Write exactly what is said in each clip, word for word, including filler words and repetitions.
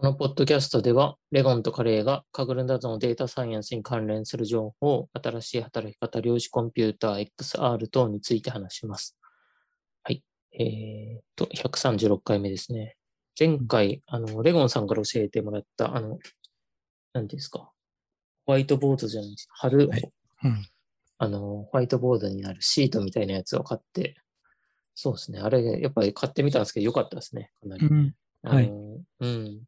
このポッドキャストでは、レゴンとカレーがカグルなどのデータサイエンスに関連する情報、新しい働き方、量子コンピューター、エックスアール 等について話します。はい。えっと、ひゃくさんじゅうろっかいめですね。前回、あの、レゴンさんから教えてもらった、あの、何ですか、ホワイトボードじゃないですか、貼る、はい、うん、あの、ホワイトボードになるシートみたいなやつを買って、そうですね。あれ、やっぱり買ってみたんですけど、良かったですね。かなり。うん。はい、あの、うん。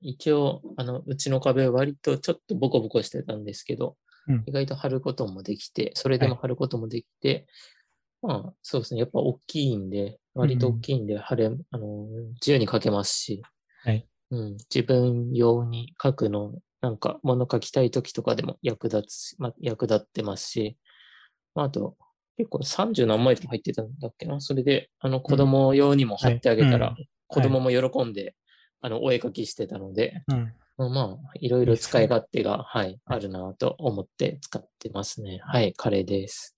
一応、あの、うちの壁は割とちょっとボコボコしてたんですけど、うん、意外と貼ることもできて、それでも貼ることもできて、はい、まあ、そうですね。やっぱ大きいんで、割と大きいんで、貼れ、うん、あの、自由に書けますし、はい、うん、自分用に書くの、なんか、物書きたい時とかでも役立つ、まあ、役立ってますし、まあ、あと、結構さんじゅうなんまいとか入ってたんだっけな。それで、あの、子供用にも貼ってあげたら、うん、はい、うん、子供も喜んで、はい、あの、お絵描きしてたので、うん、まあ、いろいろ使い勝手が、はい、あるなと思って使ってますね。はい、カレーです。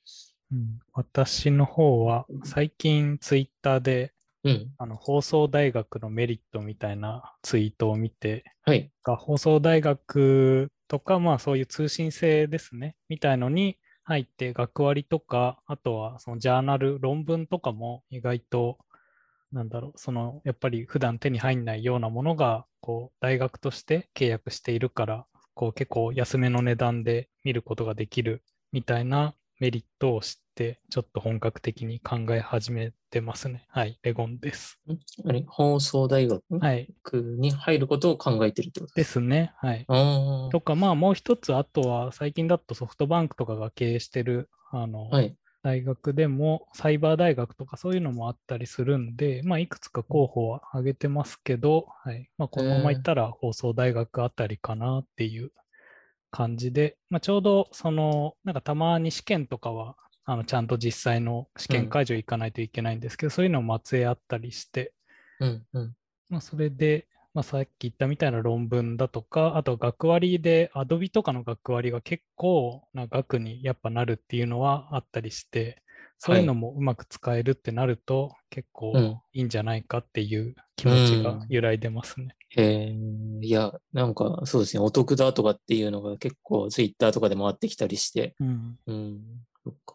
うん、私の方は、最近ツイッターで、うん、あの放送大学のメリットみたいなツイートを見て、はい、放送大学とか、まあ、そういう通信制ですね、みたいのに入って、学割とか、あとはそのジャーナル、論文とかも意外と、なんだろう、そのやっぱり普段手に入んないようなものがこう大学として契約しているから、こう結構安めの値段で見ることができるみたいなメリットを知って、ちょっと本格的に考え始めてますね。はい、レゴンです。あれ、放送大学に入ることを考えてるってことですね。はい。とか、まあもう一つ、あとは最近だとソフトバンクとかが経営してるあの、はい、大学でもサイバー大学とかそういうのもあったりするんで、まあ、いくつか候補は挙げてますけど、はい、まあ、このままいったら放送大学あたりかなっていう感じで、まあ、ちょうどそのなんかたまに試験とかはあのちゃんと実際の試験会場行かないといけないんですけど、うん、そういうのも末裔あったりして、うんうん、まあ、それで、まあ、さっき言ったみたいな論文だとか、あと学割で Adobe とかの学割が結構な額にやっぱなるっていうのはあったりして、そういうのもうまく使えるってなると結構いいんじゃないかっていう気持ちが揺らいでますね。うんうん、えー、いや、なんかそうですね、お得だとかっていうのが結構 Twitter とかで回ってきたりして、うんうん、そっか、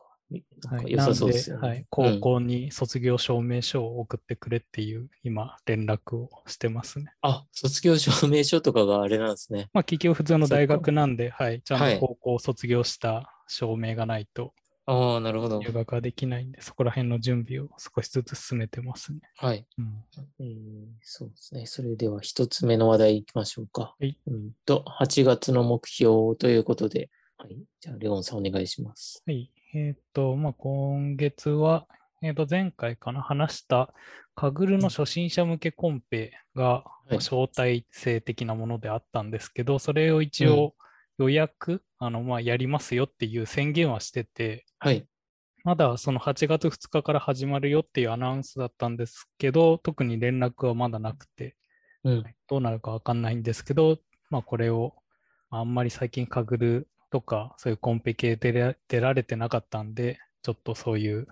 なんか良さそうですよね。はい、なんで、はい、高校に卒業証明書を送ってくれっていう、うん、今連絡をしてますね。あ、卒業証明書とかがあれなんですね。まあ結局普通の大学なんで、はい、ちゃんと高校を卒業した証明がないと、ああ、なるほど、入学はできないんで、そこら辺の準備を少しずつ進めてますね。はい、うん、えー、そうですね。それでは一つ目の話題いきましょうか。はい、うんと、はちがつの目標ということで、はい、じゃあレオンさんお願いします。はい、えーとまあ、今月は、えー、と前回かな話したカグルの初心者向けコンペが、うん、招待制的なものであったんですけど、はい、それを一応予約、うん、あのまあ、やりますよっていう宣言はしてて、はい、まだそのはちがつふつかから始まるよっていうアナウンスだったんですけど、特に連絡はまだなくて、うん、どうなるか分かんないんですけど、まあ、これをあんまり最近カグルとかそういうコンペ系出られてなかったんで、ちょっとそういう、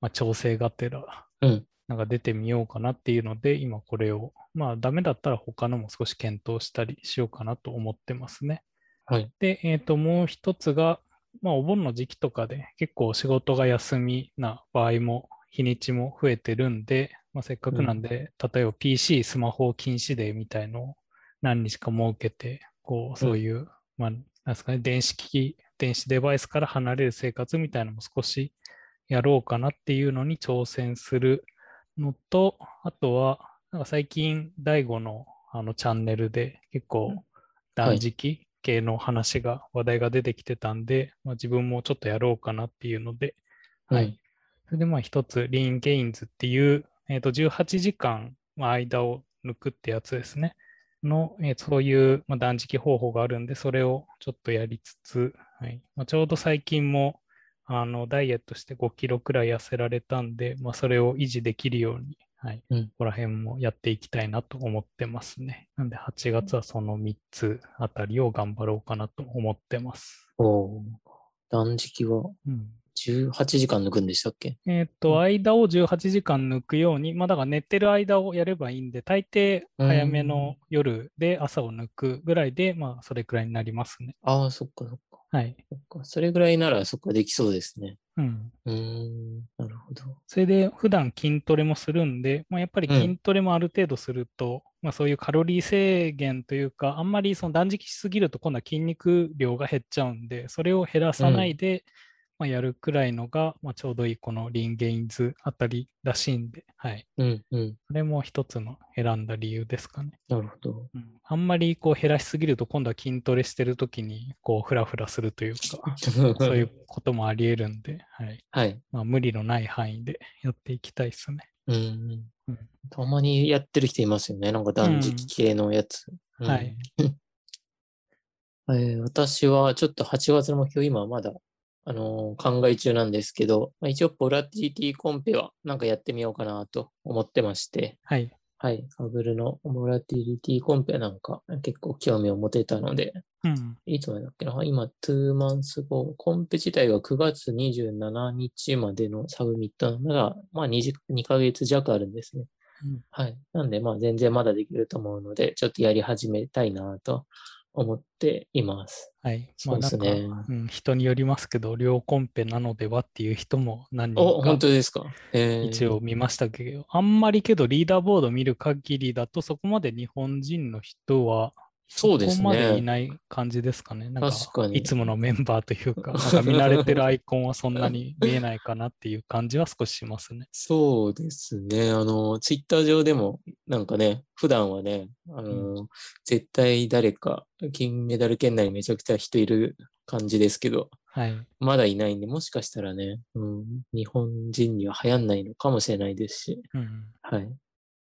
まあ、調整がてら、うん、なんか出てみようかなっていうので、今これを、まあダメだったら他のも少し検討したりしようかなと思ってますね。はい、で、えーと、もう一つが、まあ、お盆の時期とかで結構仕事が休みな場合も日にちも増えてるんで、まあ、せっかくなんで、うん、例えば ピーシー スマホ禁止デーみたいのを何日か設けて、こうそういう、うん、まあなんですかね、電子機器、電子デバイスから離れる生活みたいなのも少しやろうかなっていうのに挑戦するのと、あとは、なんか最近、ダイゴのあのチャンネルで結構断食系の話が、話題が出てきてたんで、はい、まあ、自分もちょっとやろうかなっていうので、はい。はい、それで、まあ一つ、リーンゲインズっていう、えっと、じゅうはちじかん間を抜くってやつですね。のえー、そういう、まあ、断食方法があるんで、それをちょっとやりつつ、はい、まあ、ちょうど最近もあのダイエットしてごキロくらい痩せられたんで、まあ、それを維持できるように、はい、うん、ここら辺もやっていきたいなと思ってますね。なんではちがつはそのみっつあたりを頑張ろうかなと思ってます。おー、断食はじゅうはちじかん抜くんでしたっけ？えっと、間をじゅうはちじかん抜くように、まあ、だから寝てる間をやればいいんで、大抵早めの夜で朝を抜くぐらいで、まあ、それくらいになりますね。ああ、そっかそっか。はい。そっか。それぐらいなら、そっか、できそうですね。うん。うん。なるほど。それで、普段筋トレもするんで、まあ、やっぱり筋トレもある程度すると、うん、まあ、そういうカロリー制限というか、あんまりその断食しすぎると、今度は筋肉量が減っちゃうんで、それを減らさないで、うん、まあ、やるくらいのが、まあ、ちょうどいいこのリンゲインズあたりらしいんで、はい。うんうん。それも一つの選んだ理由ですかね。なるほど。うん、あんまりこう減らしすぎると今度は筋トレしてるときにこうフラフラするというか、そういうこともあり得るんで、はい。はい。まあ無理のない範囲でやっていきたいですね。うん。うん、たまにやってる人いますよね。なんか断食系のやつ。うんうん、はい、えー。私はちょっとはちがつの目標今はまだあの考え中なんですけど、一応ボラティリティコンペはなんかやってみようかなと思ってまして、はい。はい。アブルのボラティリティコンペなんか結構興味を持てたので、うん、いつまでだっけな、今にまんすご、コンペ自体がくがつにじゅうしちにちまでのサブミットなら、まあ に, にかげつじゃくあるんですね。うん、はい。なんでまあ全然まだできると思うので、ちょっとやり始めたいなと思っています。はい。そうですね。まあうん、人によりますけど、両コンペなのではっていう人も何人か。本当ですか。えー、一応見ましたけど、あんまりけどリーダーボード見る限りだと、そこまで日本人の人はそうですね。そこまでいない感じですかね。なんか確かにいつものメンバーというか、なんか見慣れてるアイコンはそんなに見えないかなっていう感じは少ししますね。そうですね。あのツイッター上でもなんかね、普段はね、あの、うん、絶対誰か金メダル圏内にめちゃくちゃ人いる感じですけど、はい、まだいないんで、もしかしたらね、うん、日本人には流行んないのかもしれないですし、うん、はい。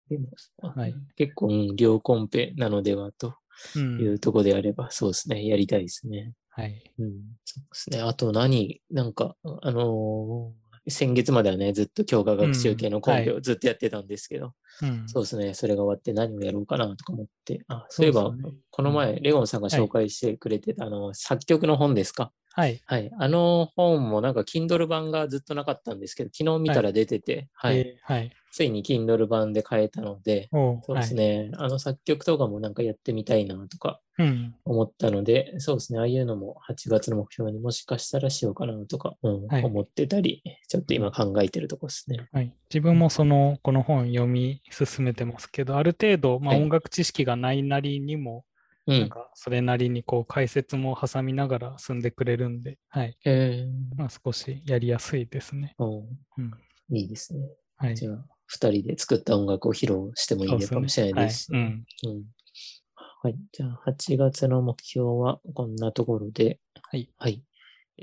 でも、はい、結構、うん、両コンペなのではと。うん、いうとこであれば、そうですね、やりたいですね。はい。うん、そうですね。あと何、なんか、あのー、先月まではね、ずっと強化学習系のコンペをずっとやってたんですけど、うんはい、そうですね、それが終わって何をやろうかなとか思って、あ、そういえば、そうですね、この前、レゴンさんが紹介してくれてた、うんはい、あの、作曲の本ですか。はい。はい。あの本もなんか Kindle 版がずっとなかったんですけど、昨日見たら出てて、はい。はいえーはい、ついに Kindle 版で買えたので、そうですね、はい。あの作曲とかもなんかやってみたいなとか思ったので、うん、そうですね。ああいうのもはちがつの目標にもしかしたらしようかなとか、うんはい、思ってたり、ちょっと今考えてるとこですね。はい。自分もその、この本読み進めてますけど、ある程度、まあ、音楽知識がないなりにも、はいなんかそれなりにこう解説も挟みながら進んでくれるんで、はいえーまあ、少しやりやすいですね。お、うん、いいですね。はい、じゃあふたりで作った音楽を披露してもいいのかもしれないです。じゃあはちがつの目標はこんなところで、はいはい、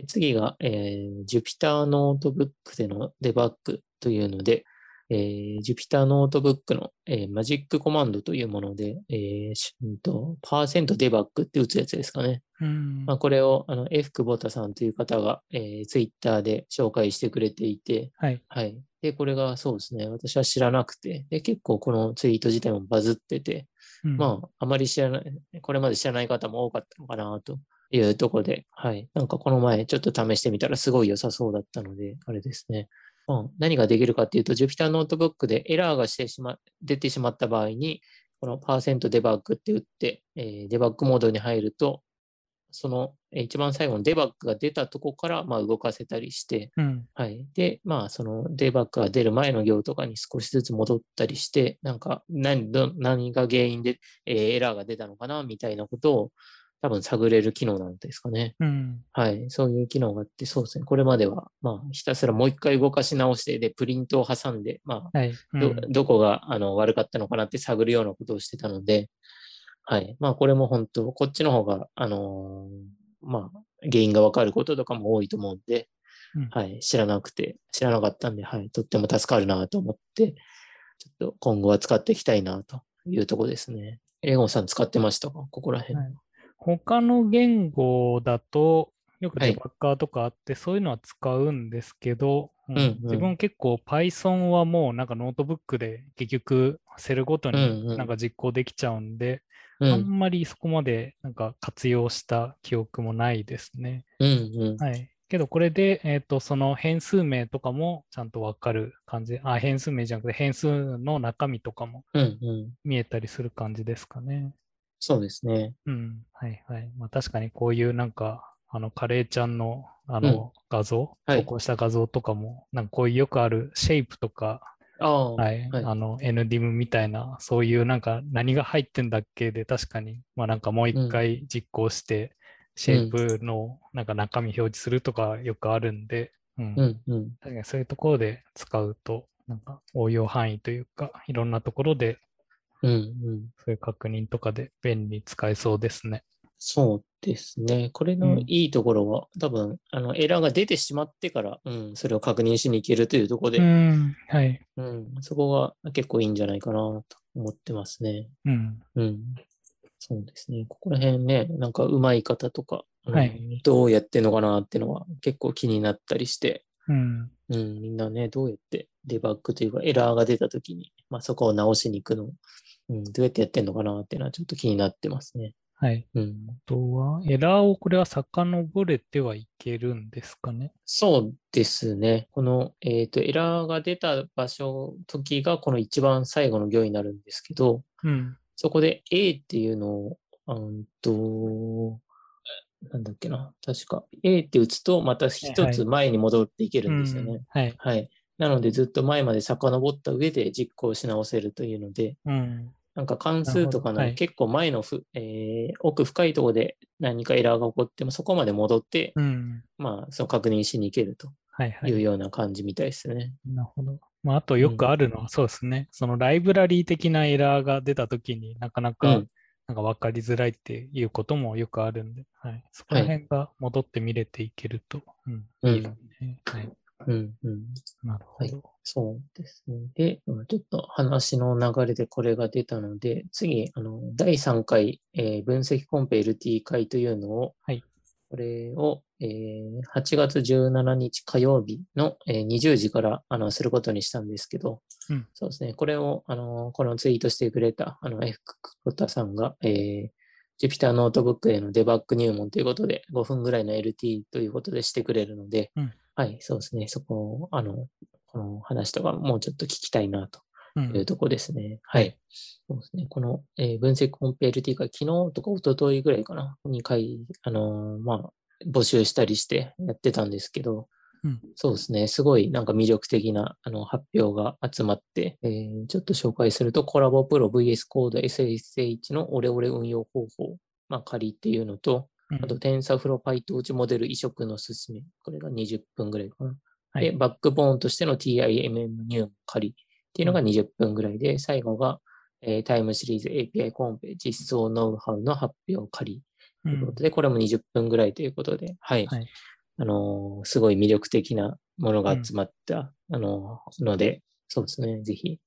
次が、えー、Jupyter ノートブックでのデバッグというので、えー、Jupyter ノートブックの、えー、マジックコマンドというもので、えー、とパーセントデバッグって打つやつですかね。うんまあ、これをあの F 久保田さんという方が、えー、Twitter で紹介してくれていて、はいはい、でこれがそうですね、私は知らなくて、で結構このツイート自体もバズってて、うん、まああまり知らない、これまで知らない方も多かったのかなというところで、はい、なんかこの前ちょっと試してみたらすごい良さそうだったので、あれですね。うん、何ができるかっていうと、Jupyter ノートブックでエラーがしてしま、出てしまった場合に、このパーセントデバッグって打って、えー、デバッグモードに入ると、その一番最後のデバッグが出たとこからまあ動かせたりして、うんはい、で、まあそのデバッグが出る前の行とかに少しずつ戻ったりして、なんか 何, 何が原因で、えー、エラーが出たのかなみたいなことを、多分探れる機能なんですかね、うん。はい。そういう機能があって、そうですね。これまでは、まあ、ひたすらもう一回動かし直して、で、プリントを挟んで、まあ、はいうん、ど, どこがあの悪かったのかなって探るようなことをしてたので、はい。まあ、これも本当、こっちの方が、あのー、まあ、原因がわかることとかも多いと思うんで、うん、はい。知らなくて、知らなかったんで、はい。とっても助かるなと思って、ちょっと今後は使っていきたいなというところですね。レゴンさん使ってましたか？ここら辺。はい、他の言語だとよくデバッカーとかあって、はい、そういうのは使うんですけど、うんうん、自分結構 Python はもうなんかノートブックで結局セルごとになんか実行できちゃうんで、うんうん、あんまりそこまでなんか活用した記憶もないですね。うんうんはい、けどこれで、えー、とその変数名とかもちゃんと分かる感じ、あ、変数名じゃなくて変数の中身とかも見えたりする感じですかね。うんうん、そうですね。うん、はいはい。まあ、確かにこういうなんか、あのカレーちゃんのあの画像、うん、はい、投稿した画像とかも、なんかこういうよくあるシェイプとか、あ、はい、はい、あの エヌディム みたいな、そういうなんか何が入ってんだっけで、確かに、まあなんかもう一回実行して、うん、シェイプのなんか中身表示するとかよくあるんで、うんうんうん、確かにそういうところで使うと、なんか応用範囲というか、いろんなところで、うんうん、そういう確認とかで便利使えそうですね。そうですね。これのいいところは、うん、多分あのエラーが出てしまってから、うん、それを確認しに行けるというところで、うん、はい、うん、そこが結構いいんじゃないかなと思ってますね。うん、うん、そうですね。ここら辺ね、なんかうまい方とか、うん、はい、どうやってんのかなっていうのは結構気になったりして、うんうん、みんなね、どうやってデバッグというかエラーが出たときに、まあ、そこを直しに行くのを、うん、どうやってやってんのかなっていうのはちょっと気になってますね。はい。うん、あとは、エラーをこれは遡れてはいけるんですかね。そうですね。この、えっと、エラーが出た場所、時がこの一番最後の行になるんですけど、うん、そこで A っていうのを、うんと、なんだっけな、確か A って打つとまた一つ前に戻っていけるんですよね。はい。うん、はいはい、なのでずっと前まで遡った上で実行し直せるというので、うん、なんか関数とかの結構前のふ、はい、えー、奥深いところで何かエラーが起こってもそこまで戻って、うん、まあその確認しに行けるというような感じみたいですね。はいはい、なるほど。まあ、あとよくあるのは、うん、そうですね、そのライブラリー的なエラーが出たときになかなか、うん、なんか分かりづらいっていうこともよくあるんで、はい、そこら辺が戻って見れていけると、はい、うん、いいですね。はい。うんうん。なるほど。はい、そうですね。で、ちょっと話の流れでこれが出たので、次、あのだいさんかい、えー、分析コンペ エルティー 会というのを、はい、これを、えー、はちがつじゅうしちにち火曜日の、えー、にじゅうじからあのすることにしたんですけど、うん、そうですね。これを、あのー、このツイートしてくれた、あの、F クタさんが、えー、Jupyter ノートブックへのデバッグ入門ということで、ごふんぐらいの エルティー ということでしてくれるので、うん、はい、そうですね。そこを、あの、この話とかもうちょっと聞きたいなというとこですね。うん、はい。そうですね。この、えー、分析コンペ エルティー 会、昨日とか一昨日ぐらいかな、にかい、あのー、まあ、募集したりしてやってたんですけど、うん、そうですね。すごいなんか魅力的なあの発表が集まって、えー、ちょっと紹介すると、コラボプロ ブイエス コード エスエスエイチ のオレオレ運用方法、まあ、仮っていうのと、あと、テンサフロ PyTorch モデル移植の進め、これがにじゅっぷんぐらいかな。はい、で、バックボーンとしての ティーアイエムエム 入門仮っていうのがにじゅっぷんぐらいで、最後が、えー、タイムシリーズ エーピーアイ コンペ実装ノウハウの発表仮ということで、うん、これもにじゅっぷんぐらいということで、はい。はい、あのー、すごい魅力的なものが集まった、うん、あのー、ので、そうですね、ぜひ、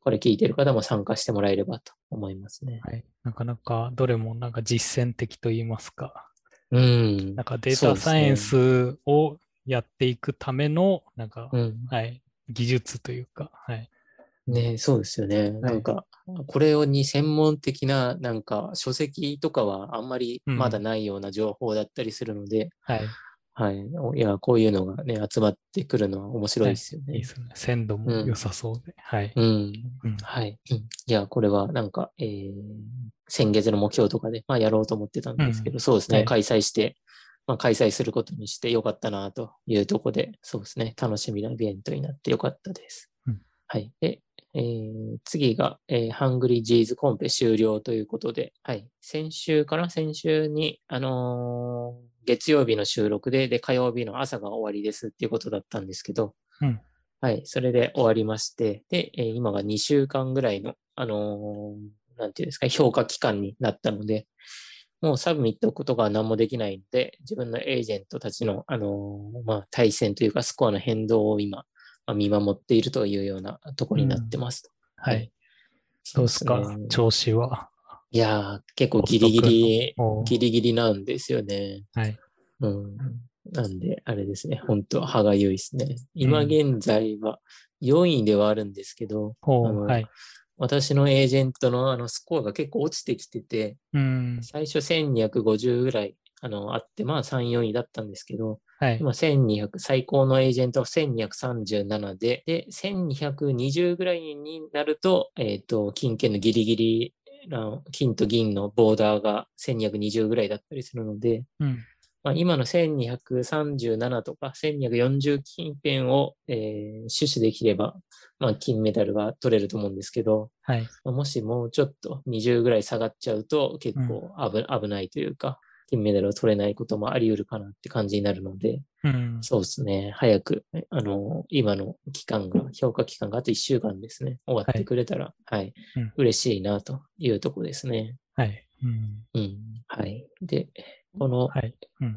これ聞いてる方も参加してもらえればと思いますね。はい、なかなかどれもなんか実践的といいますか、うん、なんかデータサイエンスをやっていくための、なんか、うん、はい、技術というか、はい。ね、そうですよね。なんか、はい、これに専門的な、なんか、書籍とかはあんまりまだないような情報だったりするので、うん、はい。はい。いや、こういうのがね、集まってくるのは面白いですよね。はい、いいですね。鮮度も良さそうで。うん、はい。うん。うん、はい。いや、これはなんか、えー、先月の目標とかで、まあ、やろうと思ってたんですけど、うん、そうですね。はい、開催して、まあ、開催することにしてよかったな、というところで、そうですね。楽しみなイベントになってよかったです。うん、はい。で、えー、次が、えー、ハングリージーズコンペ終了ということで、はい、先週かな、先週に、あのー、月曜日の収録 で, で火曜日の朝が終わりですっていうことだったんですけど、うん、はい、それで終わりまして、で、えー、今がにしゅうかんぐらいの、あのー、なんていうんですか、評価期間になったので、もうサブミットことが何もできないので、自分のエージェントたちの、あのー、まあ、対戦というかスコアの変動を今、見守っているというようなところになってます。うん、はい。そうですか、ね、調子は。いやー、結構ギリギリ、ギリギリなんですよね。はい。うん。なんで、あれですね。本当歯がゆいですね。今現在はよんいではあるんですけど、うん、はい、私のエージェントのあのスコアが結構落ちてきてて、うん、最初せんにひゃくごじゅうぐらい あのあって、まあさん、よんいだったんですけど、はい、今せんにひゃく、最高のエージェントはせんにひゃくさんじゅうななで、で、せんにひゃくにじゅうぐらいになると、えっと、金券のギリギリ、金と銀のボーダーがせんにひゃくにじゅうぐらいだったりするので、うん、まあ、今のせんにひゃくさんじゅうななとかせんにひゃくよんじゅう近辺を、えー、死守できれば、まあ、金メダルは取れると思うんですけど、はい、まあ、もしもうちょっとにじゅうぐらい下がっちゃうと結構 危,、うん、危ないというか、金メダルを取れないこともあり得るかなって感じになるので、うん、そうですね、早くあの今の期間が、評価期間があといっしゅうかんですね、終わってくれたら、はい、はい、うん、嬉しいなというとこですね。はい、うんうん、はい、で、この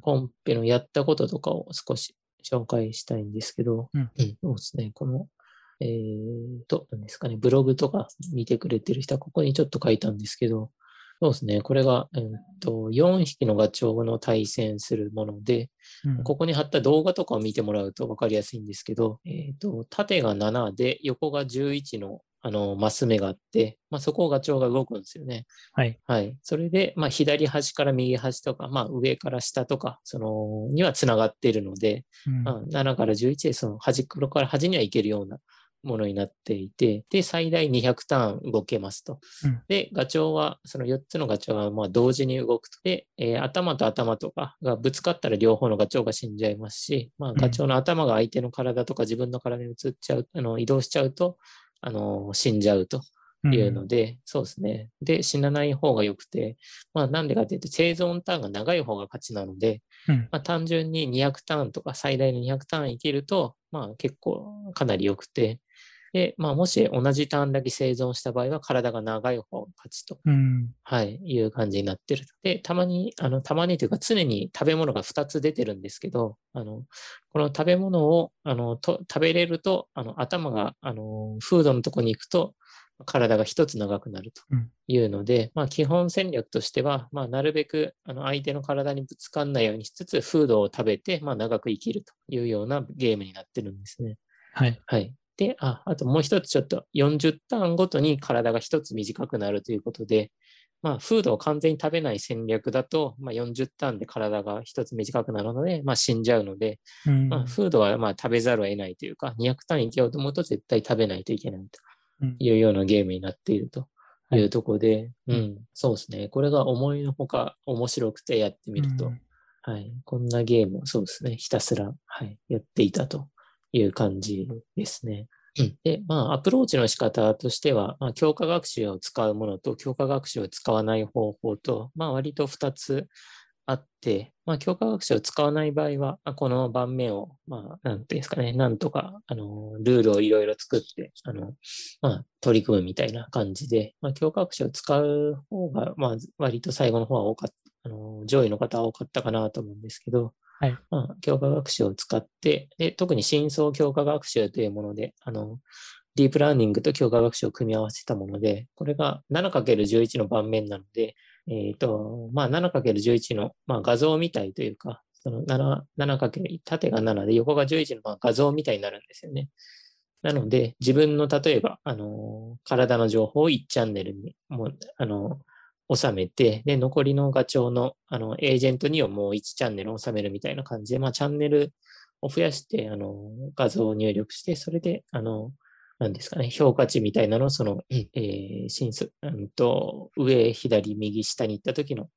コンペのやったこととかを少し紹介したいんですけど、うんうん、そうですね、この、えーと、なんですかね、ブログとか見てくれてる人はここにちょっと書いたんですけど、そうですね。これが、えー、とよんひきのガチョウの対戦するもので、うん、ここに貼った動画とかを見てもらうと分かりやすいんですけど、えー、と縦がななで横がじゅういちの、あのマス目があって、まあ、そこをガチョウが動くんですよね。はい。はい、それで、まあ、左端から右端とか、まあ、上から下とかそのにはつながっているので、うん、まあ、ななからじゅういちでその端っこから端には行けるようなものになっていて、で最大にひゃくターン動けますと、うん、でガチョウはそのよっつのガチョウはまあ同時に動くと、で、えー、頭と頭とかがぶつかったら両方のガチョウが死んじゃいますし、まあ、ガチョウの頭が相手の体とか自分の体に移っちゃう、あの移動しちゃうと、あのー、死んじゃうというので、うん、そうですね、で死なない方がよくて、まあ、なんでかっていうと生存ターンが長い方が勝ちなので、うん、まあ、単純ににひゃくターンとか最大のにひゃくターンいけると、まあ、結構かなりよくて、で、まあ、もし同じターンだけ生存した場合は体が長い方が勝ちと、うん、はい、いう感じになってる。で、たまに、あのたまにというか常に食べ物がふたつ出てるんですけど、あのこの食べ物をあのと食べれると、あの頭があのフードのとこに行くと体がひとつ長くなるというので、うん、まあ、基本戦略としては、まあ、なるべくあの相手の体にぶつかんないようにしつつフードを食べて、まあ、長く生きるというようなゲームになってるんですね。はい、はい、で、あ、あともう一つちょっとよんじゅうターンごとに体がひとつ短くなるということで、まあ、フードを完全に食べない戦略だと、まあ、よんじゅうターンで体がひとつ短くなるので、まあ、死んじゃうので、うん、まあ、フードはまあ食べざるを得ないというか、にひゃくターンいけようと思うと絶対食べないといけないというようなゲームになっているというところで、うん、はい、うん、そうですね、これが思いのほか面白くてやってみると、うん、はい、こんなゲームをそうですね、ひたすら、はい、やっていたという感じですね。うん、で、まあ、アプローチの仕方としては、まあ、強化学習を使うものと強化学習を使わない方法と、まあ、割とふたつあって、まあ、強化学習を使わない場合は、まあ、この盤面を、まあ、なんていうんですかね、なんとか、あの、ルールをいろいろ作って、あの、まあ、取り組むみたいな感じで、まあ、強化学習を使う方が、まあ、割と最後の方は多かった、あの、上位の方は多かったかなと思うんですけど、はい、まあ、強化学習を使って、で、特に深層強化学習というもので、あの、ディープラーニングと強化学習を組み合わせたもので、これが ななかけるじゅういち の盤面なので、えっと、まあ、ななかけるじゅういち の、まあ、画像みたいというか、その なな、なな×、縦がななで横がじゅういちの、まあ、画像みたいになるんですよね。なので、自分の例えば、あの、体の情報をいちチャンネルに、もう、あの、収めて、で、残りのガチョウの、あの、エージェントにをもういちチャンネル収めるみたいな感じで、まあ、チャンネルを増やして、あの、画像を入力して、それで、あの、なんですかね、評価値みたいなのを、その、えー、進数、うんと、上、左、右、下に行った時の、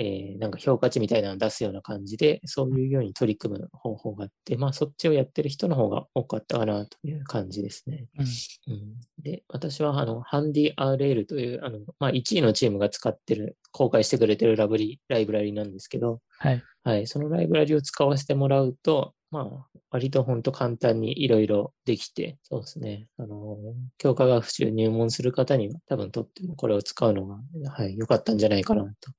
えー、なんか評価値みたいなのを出すような感じで、そういうように取り組む方法があって、まあ、そっちをやってる人の方が多かったかなという感じですね。うんうん、で、私は、あの、HandyRL という、あの、まあ、いちいのチームが使ってる、公開してくれてるラブリ、ライブラリなんですけど、はい。はい。そのライブラリを使わせてもらうと、まあ、割と本当簡単にいろいろできて、そうですね。あの、強化学習入門する方には多分とってもこれを使うのが、はい、良かったんじゃないかなと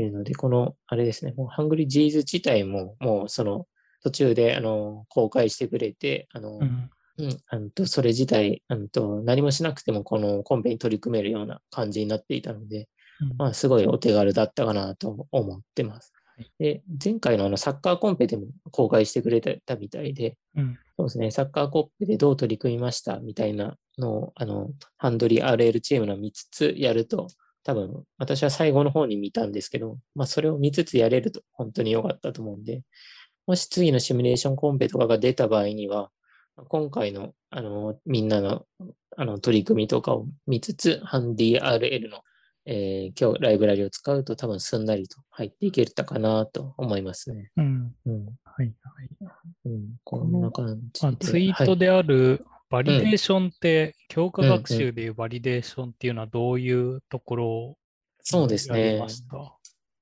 いうので、うん、この、あれですね、もうハングリージーズ自体も、もうその途中で、あの、公開してくれて、あの、うんうん、あのとそれ自体あのと、何もしなくてもこのコンペに取り組めるような感じになっていたので、うん、まあ、すごいお手軽だったかなと思ってます。で、前回のあのサッカーコンペでも公開してくれたみたいで、うん、そうですね、サッカーコンペでどう取り組みましたみたいなのを、あの、ハンドリー アールエル チームの見つつやると、多分、私は最後の方に見たんですけど、まあ、それを見つつやれると本当に良かったと思うんで、もし次のシミュレーションコンペとかが出た場合には、今回の、あの、みんなの、あの、取り組みとかを見つつ、HandyRL の、えー、今日ライブラリを使うと多分すんなりと入っていけたかなと思いますね。うん。うん、はいはい。うん、こんな感じで。ツイートであるバリデーションって、はい、強化学習でいうバリデーションっていうのはどういうところをやりました？うんうん、そうですね。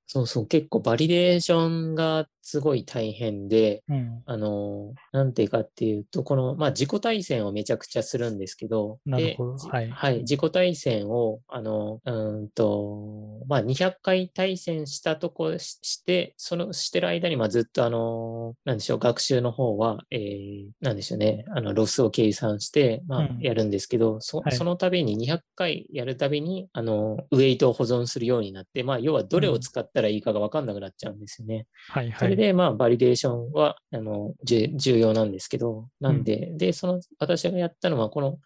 そうそう、結構バリデーションがすごい大変で、うん、あの、なんていうかっていうと、この、まあ、自己対戦をめちゃくちゃするんですけど、なるほど。はい、はい。自己対戦を、あの、うんと、まあ、にひゃっかい対戦したとこ し, して、その、してる間に、まあ、ずっと、あの、なんでしょう、学習の方は、えー、なんでしょうね、あの、ロスを計算して、まあ、やるんですけど、うん、そ, そのたびににひゃっかいやるたびに、あの、ウェイトを保存するようになって、まあ、要はどれを使ったら、うん、いいかが分かんなくなっちゃうんですよね。はいはい、それでまあバリデーションはあの重要なんですけど、なんで、うん、でその私がやったのはこの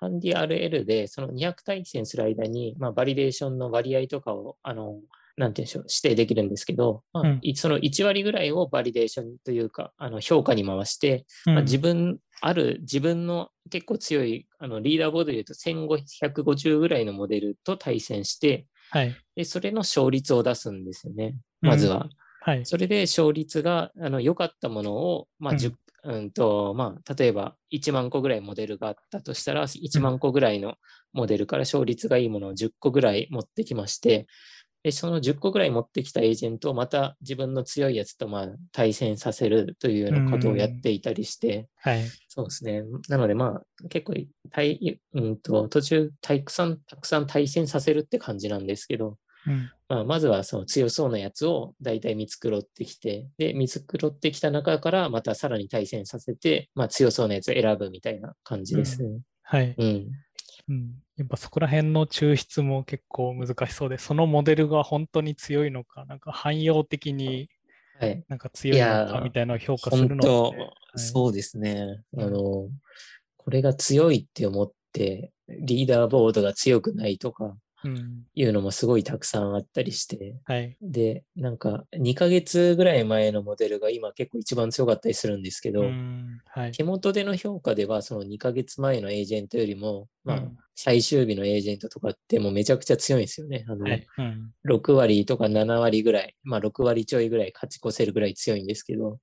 HandyRLでそのにひゃく対戦する間に、まあ、バリデーションの割合とかをあのなんて言うんでしょう、指定できるんですけど、まあうん、そのいち割ぐらいをバリデーションというかあの評価に回して、うんまあ、自分ある自分の結構強いあのリーダーボードでいうとせんごひゃくごじゅうぐらいのモデルと対戦して。はい、でそれの勝率を出すんですよね、まずは。うんはい、それで勝率があの良かったものを、まあじゅううんうんとまあ、例えばいちまんこぐらいモデルがあったとしたら、いちまんこぐらいのモデルから勝率がいいものをじゅっこぐらい持ってきまして、でそのじゅっこぐらい持ってきたエージェントをまた自分の強いやつとまあ対戦させるというようなことをやっていたりして、うんはい、そうですね。なのでまあ結構対、うんと、途中たくさんたくさん対戦させるって感じなんですけど、うんまあ、まずはその強そうなやつをだいたい見繕ってきて、で見繕ってきた中からまたさらに対戦させて、まあ、強そうなやつを選ぶみたいな感じですね。うんはいうんうん、やっぱそこら辺の抽出も結構難しそうで、そのモデルが本当に強いのか、なんか汎用的になんか強いのかみたいなのを評価するのって、はい、本当、はい、そうですね、うん、あのこれが強いって思ってリーダーボードが強くないとかいうのもすごいたくさんあったりして、うんはい、でなんかにかげつぐらい前のモデルが今結構一番強かったりするんですけど、うんはい、手元での評価ではそのにかげつまえのエージェントよりもまあ、うん、最終日のエージェントとかってもうめちゃくちゃ強いんですよね。あの、はいうん、ろく割とかなな割ぐらい、まあろく割ちょいぐらい勝ち越せるぐらい強いんですけど、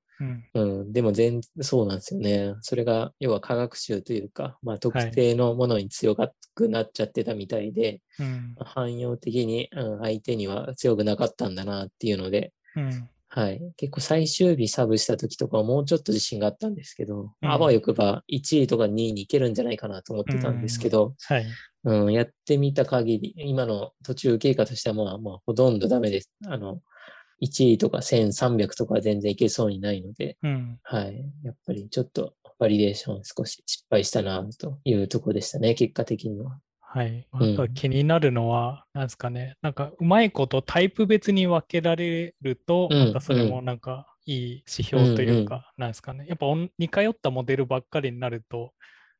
うんうん、でも全そうなんですよね。それが要は化学習というか、まあ、特定のものに強くなっちゃってたみたいで、はいうんまあ、汎用的に、うん、相手には強くなかったんだなっていうので、うんはい、結構最終日サブした時とかはもうちょっと自信があったんですけど、うん、あわよくばいちいとかにいに行けるんじゃないかなと思ってたんですけど、うんはいうん、やってみた限り今の途中経過としてはまあまあほとんどダメです。あのいちいとかせんさんびゃくとかは全然いけそうにないので、うんはい、やっぱりちょっとバリデーション少し失敗したなというとこでしたね、結果的には。はい、なんか気になるのは、うん、なんですかね、なんかうまいことタイプ別に分けられると、うん、なんかそれもなんかいい指標というか、うん、なんですかね、やっぱ似通ったモデルばっかりになると、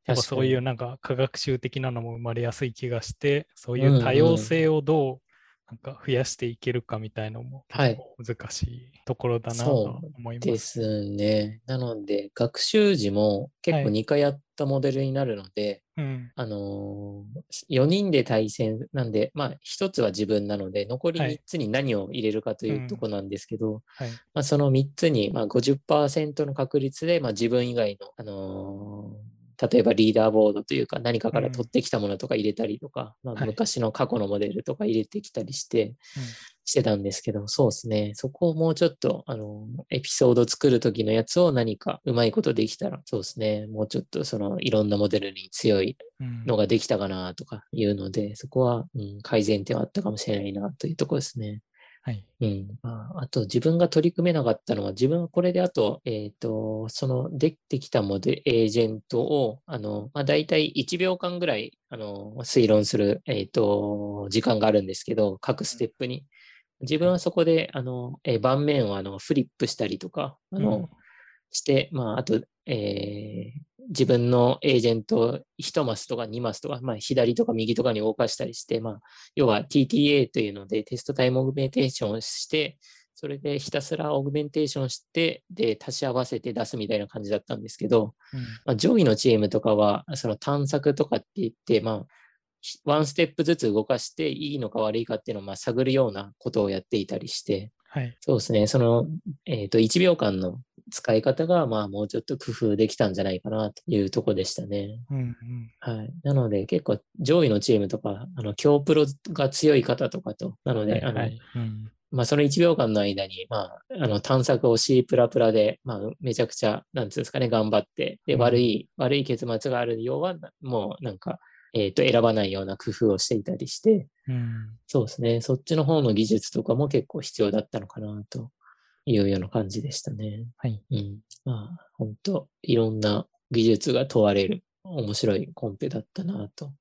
やっぱそういうなんか科学習的なのも生まれやすい気がして、そういう多様性をどう、うんうんなんか増やしていけるかみたいのも結構難しいところだなと思います。はい、そうですね。なので学習時も結構にかいやったモデルになるので、はいうん、あのー、よにんで対戦なんで、まあひとつは自分なので残りみっつに何を入れるかというとこなんですけど、はいうんはいまあ、そのみっつにまあ ごじゅっパーセント の確率でまあ自分以外のあのー例えばリーダーボードというか何かから取ってきたものとか入れたりとか、うんまあ、昔の過去のモデルとか入れてきたりして、はい、してたんですけど、そうですね、そこをもうちょっとあのエピソード作る時のやつを何かうまいことできたら、そうですね、もうちょっとそのいろんなモデルに強いのができたかなとかいうので、うん、そこは、うん、改善点はあったかもしれないなというところですね。はいうん、あ, あと自分が取り組めなかったのは、自分はこれであと、えっ、ー、と、そのできてきたモデルエージェントを、あの、まあ、大体いちびょうかんぐらい、あの、推論する、えっ、ー、と、時間があるんですけど、各ステップに。自分はそこで、あの、えー、盤面をあのフリップしたりとか、あの、うん、して、まあ、あと、えー自分のエージェントをいちマスとかにマスとか、まあ、左とか右とかに動かしたりして、まあ、要は ティーティーエー というのでテストタイムオーグメンテーションをして、それでひたすらオグメンテーションしてで足し合わせて出すみたいな感じだったんですけど、うんまあ、上位のチームとかはその探索とかって言って、まあ、ワンステップずつ動かしていいのか悪いかっていうのをまあ探るようなことをやっていたりして、はい、そうですねその、えーと、いちびょうかんの使い方がまあもうちょっと工夫できたんじゃないかなというとこでしたね、うんうんはい、なので結構上位のチームとかあの強プロが強い方とかとなので、はいあのはいうんまあ、そのいちびょうかんの間に、まあ、あの探索を C プラプラで、まあ、めちゃくちゃなんていうんですかね頑張ってで、うん、悪い悪い結末があるようはもうなんかえー、と選ばないような工夫をしていたりして、うん、そうですねそっちの方の技術とかも結構必要だったのかなというような感じでしたね。はい、うん、まあ本当いろんな技術が問われる面白いコンペだったなと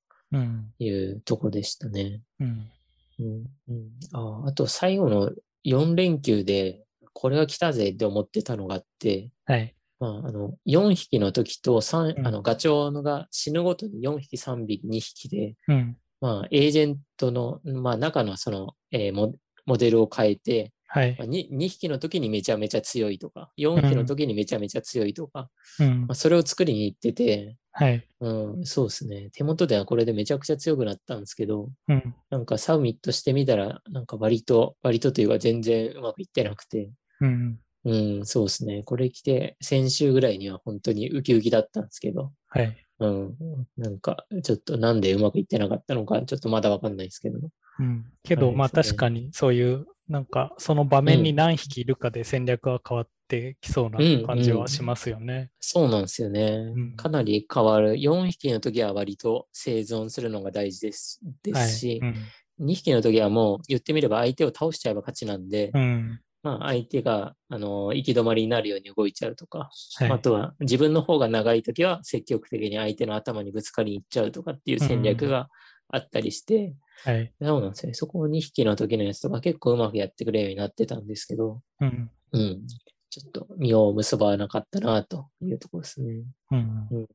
いうとこでしたね、うんうんうん、あ, あと最後のよん連休でこれは来たぜって思ってたのがあって、はいまあ、あのよんひきの時とさん、あのガチョウが死ぬごとによんひきさんびきにひきで、うんまあ、エージェントの、まあ、中のその、えー、モ, モデルを変えて、はいまあ、に, にひきの時にめちゃめちゃ強いとかよんひきの時にめちゃめちゃ強いとか、うんまあ、それを作りに行ってて、はいうん、そうですね手元ではこれでめちゃくちゃ強くなったんですけど、うん、なんかサミットしてみたらなんか割と割とというか全然うまくいってなくて、うんうん、そうですね。これ来て、先週ぐらいには本当にウキウキだったんですけど、はい。うん。なんか、ちょっとなんでうまくいってなかったのか、ちょっとまだわかんないですけど。うん。けど、はい、まあ確かにそういう、なんかその場面に何匹いるかで戦略は変わってきそうな感じはしますよね。うんうんうん、そうなんですよね、うん。かなり変わる。よんひきの時は割と生存するのが大事です、ですし、はいうん、にひきの時はもう言ってみれば相手を倒しちゃえば勝ちなんで、うんまあ、相手が、あのー、行き止まりになるように動いちゃうとか、はい、あとは自分の方が長いときは積極的に相手の頭にぶつかりに行っちゃうとかっていう戦略があったりして、うんはい、そうなんですね。そこをにひきの時のやつとか結構うまくやってくれるようになってたんですけど、うんうん、ちょっと実を結ばなかったなというところですね、うんうん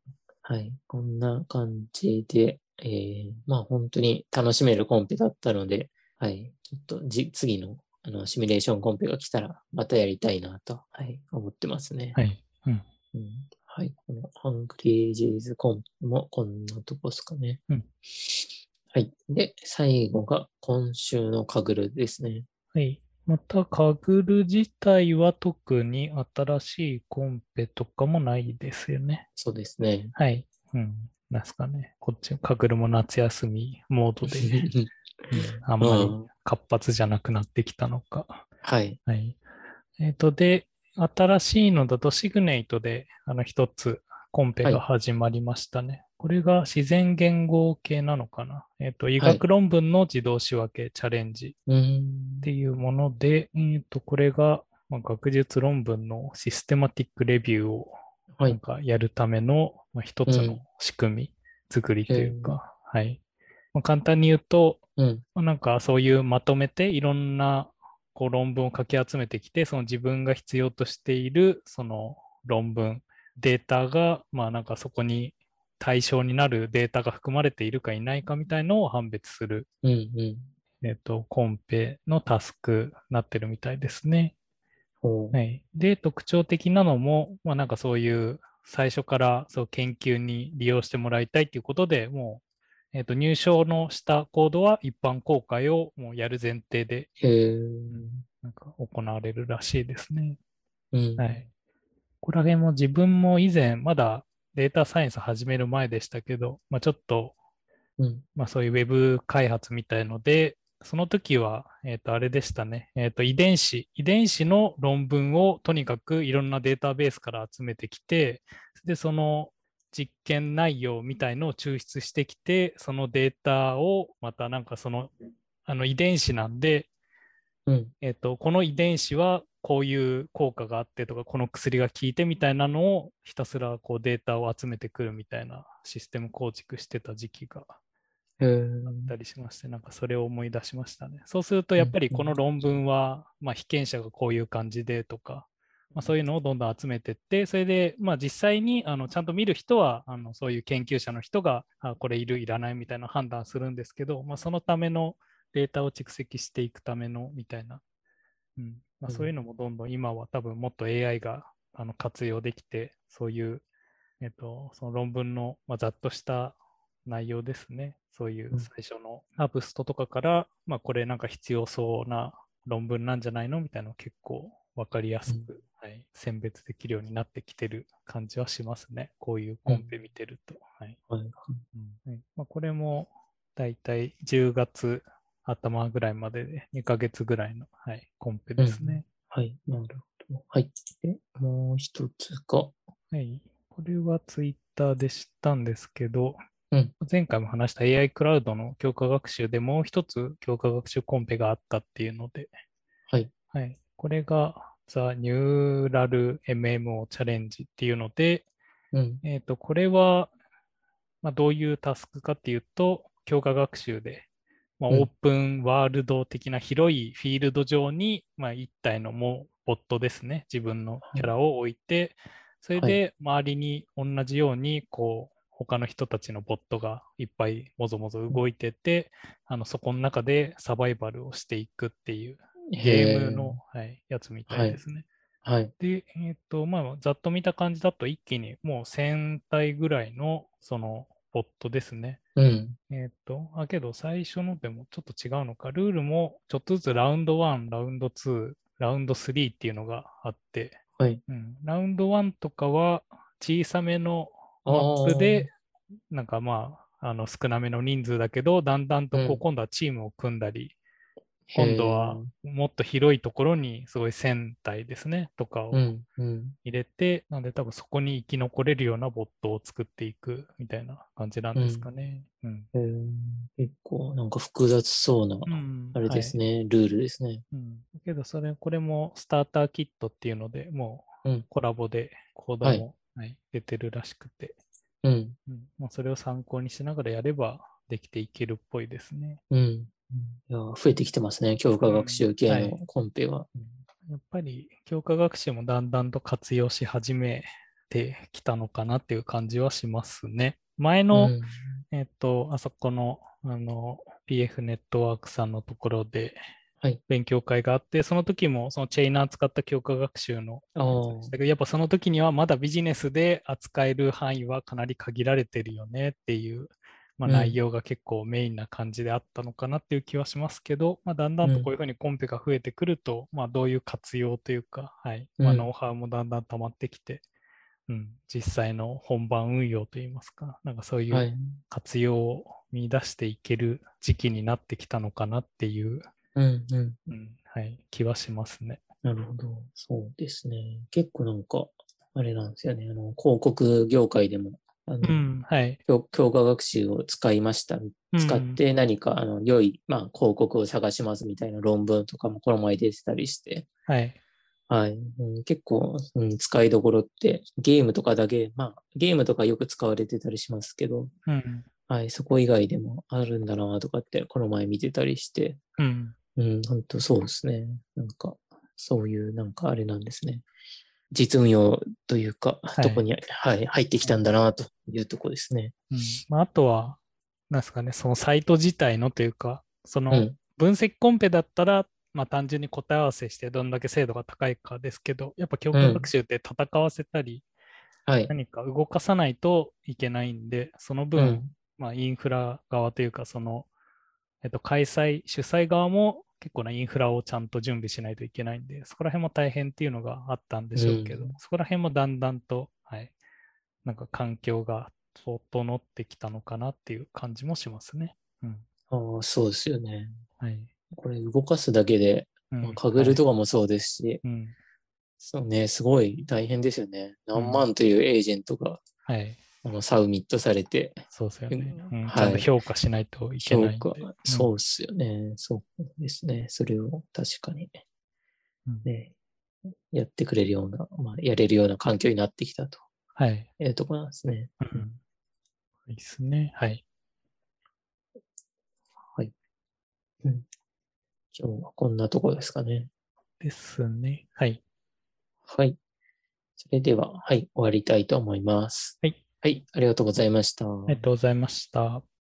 はい、こんな感じで、えー、まあ本当に楽しめるコンペだったので、はい、ちょっとじ次のあのシミュレーションコンペが来たらまたやりたいなと、はい、思ってますね。はい。うんうんはい、このハングリージーズコンペもこんなとこですかね。うんはい、で、最後が今週のカグルですね。はい。またカグル自体は特に新しいコンペとかもないですよね。そうですね。はい。うん。なんすかね。こっちカグルも夏休みモードで、ね。あんまり活発じゃなくなってきたのか。はい。はい、えっ、ー、と、で、新しいのだとシグネイトで、あの、一つコンペが始まりましたね。はい、これが自然言語系なのかな。えっ、ー、と、医学論文の自動仕分けチャレンジっていうもので、はい、えっ、ー、と、これが、まあ、学術論文のシステマティックレビューをなんかやるための、まあ、一つの仕組み作りというか、うん、はい。まあ、簡単に言うと、うん、なんかそういうまとめていろんなこう論文をかき集めてきてその自分が必要としているその論文データがまあなんかそこに対象になるデータが含まれているかいないかみたいのを判別する、うんうんえーと、コンペのタスクになってるみたいですね、はい、で特徴的なのも、まあ、なんかそういう最初からそう研究に利用してもらいたいということでもうえー、と入賞のしたコードは一般公開をもうやる前提でなんか行われるらしいですね、うんはい、これも自分も以前まだデータサイエンス始める前でしたけど、まあ、ちょっと、うんまあ、そういうウェブ開発みたいのでその時は、えー、とあれでしたね、えー、と遺伝子、遺伝子の論文をとにかくいろんなデータベースから集めてきてでその実験内容みたいのを抽出してきてそのデータをまたなんかそのあの遺伝子なんで、うんえー、とこの遺伝子はこういう効果があってとかこの薬が効いてみたいなのをひたすらこうデータを集めてくるみたいなシステム構築してた時期があったりしましてなんかそれを思い出しましたね。そうするとやっぱりこの論文は、まあ、被験者がこういう感じでとかまあ、そういうのをどんどん集めていってそれでまあ実際にあのちゃんと見る人はあのそういう研究者の人があこれいるいらないみたいな判断するんですけど、まあ、そのためのデータを蓄積していくためのみたいなうんまあ、そういうのもどんどん今は多分もっと エーアイ があの活用できて、そういう、えっと、その論文の、まあ、ざっとした内容ですね。そういう最初のアブストとかから、まあ、これなんか必要そうな論文なんじゃないのみたいなのを結構分かりやすく、うんはい、選別できるようになってきてる感じはしますね。こういうコンペ見てると。これもだいたいじゅうがつ頭ぐらいまででにかげつぐらいの、はい、コンペですね、うん。はい、なるほど。はい。で、もう一つか。はい。これはツイッターで知ったんですけど、うん、前回も話した エーアイ クラウドの強化学習でもう一つ強化学習コンペがあったっていうので、はい。はい。これが The Neural エムエムオー チャレンジっていうので、うん、えっと、これは、まあ、どういうタスクかっていうと、強化学習で、まあ、オープンワールド的な広いフィールド上に、うんまあ、一体のもうボットですね、自分のキャラを置いて、それで周りに同じようにこう他の人たちのボットがいっぱいもぞもぞ動いてて、あのそこの中でサバイバルをしていくっていうゲームの、はい、やつみたいですね。はいはい、で、えーとまあ、ざっと見た感じだと一気にもうせんたいぐらいのそのボットですね。うん。えっと、あ、けど最初のでもちょっと違うのか、ルールもちょっとずつラウンドワン、ラウンドツー、ラウンドスリーっていうのがあって、はいうん、ラウンドワンとかは小さめのマップで、なんかまあ、あの少なめの人数だけど、だんだんとこう、うん、今度はチームを組んだり、今度はもっと広いところにすごい戦隊ですねとかを入れて、うんうん、なんで多分そこに生き残れるようなボットを作っていくみたいな感じなんですかね。うんうん、結構なんか複雑そうな、うん、あれですね、はい、ルールですね。うん、けどそれこれもスターターキットっていうので、もうコラボでコードも、うんはい、出てるらしくて、うんうんまあ、それを参考にしながらやればできていけるっぽいですね。うんいや増えてきてますね、強化学習系のコンペは、うんはい。やっぱり強化学習もだんだんと活用し始めてきたのかなっていう感じはしますね。前の、うん、えっと、あそこの、あの、ピーエフ ネットワークさんのところで勉強会があって、はい、その時もそのチェイナー使った強化学習の、だけどやっぱその時にはまだビジネスで扱える範囲はかなり限られてるよねっていう。まあ、内容が結構メインな感じであったのかなっていう気はしますけど、うんまあ、だんだんとこういうふうにコンペが増えてくると、うんまあ、どういう活用というか、はいまあ、ノウハウもだんだん溜まってきて、うんうん、実際の本番運用といいますか、なんかそういう活用を見出していける時期になってきたのかなっていう、うんうんうんはい、気はしますね。なるほど、そうですね。結構なんかあれなんですよね、あの広告業界でもあのうんはい、強, 強化学習を使いました。使って何かあの良い、まあ、広告を探しますみたいな論文とかもこの前出てたりして、はいはいうん、結構、うん、使いどころってゲームとかだけ、まあ、ゲームとかよく使われてたりしますけど、うんはい、そこ以外でもあるんだなとかってこの前見てたりして、うんうん、本当そうですね。なんかそういうなんかあれなんですね。実運用というか、はい、どこに、はい、入ってきたんだなというところですね。うんまあ、あとは、なんですかね、そのサイト自体のというか、その分析コンペだったら、うんまあ、単純に答え合わせしてどんだけ精度が高いかですけど、やっぱ強化学習って戦わせたり、うん、何か動かさないといけないんで、はい、その分、うんまあ、インフラ側というか、その、えっと、開催、主催側も、結構なインフラをちゃんと準備しないといけないんで、そこら辺も大変っていうのがあったんでしょうけど、うん、そこら辺もだんだんと、はい、なんか環境が整ってきたのかなっていう感じもしますね。うん、ああ、そうですよね。はい。これ動かすだけで、うんまあ、カグルとかもそうですし、はいうん、そうね、すごい大変ですよね。何万というエージェントが、うんはい、あのサブミットされて、そうですよね。うんはい、ちゃんと評価しないといけないんで。評価、うん、そうですよね。そうですね。それを確かに、ねうん、やってくれるような、まあ、やれるような環境になってきたと、はい、いうところなんですね。うん、いいですね。はい。はい、うん。今日はこんなところですかね。ですね。はい。はい。それでは、はい、終わりたいと思います。はい。はい、ありがとうございました。ありがとうございました。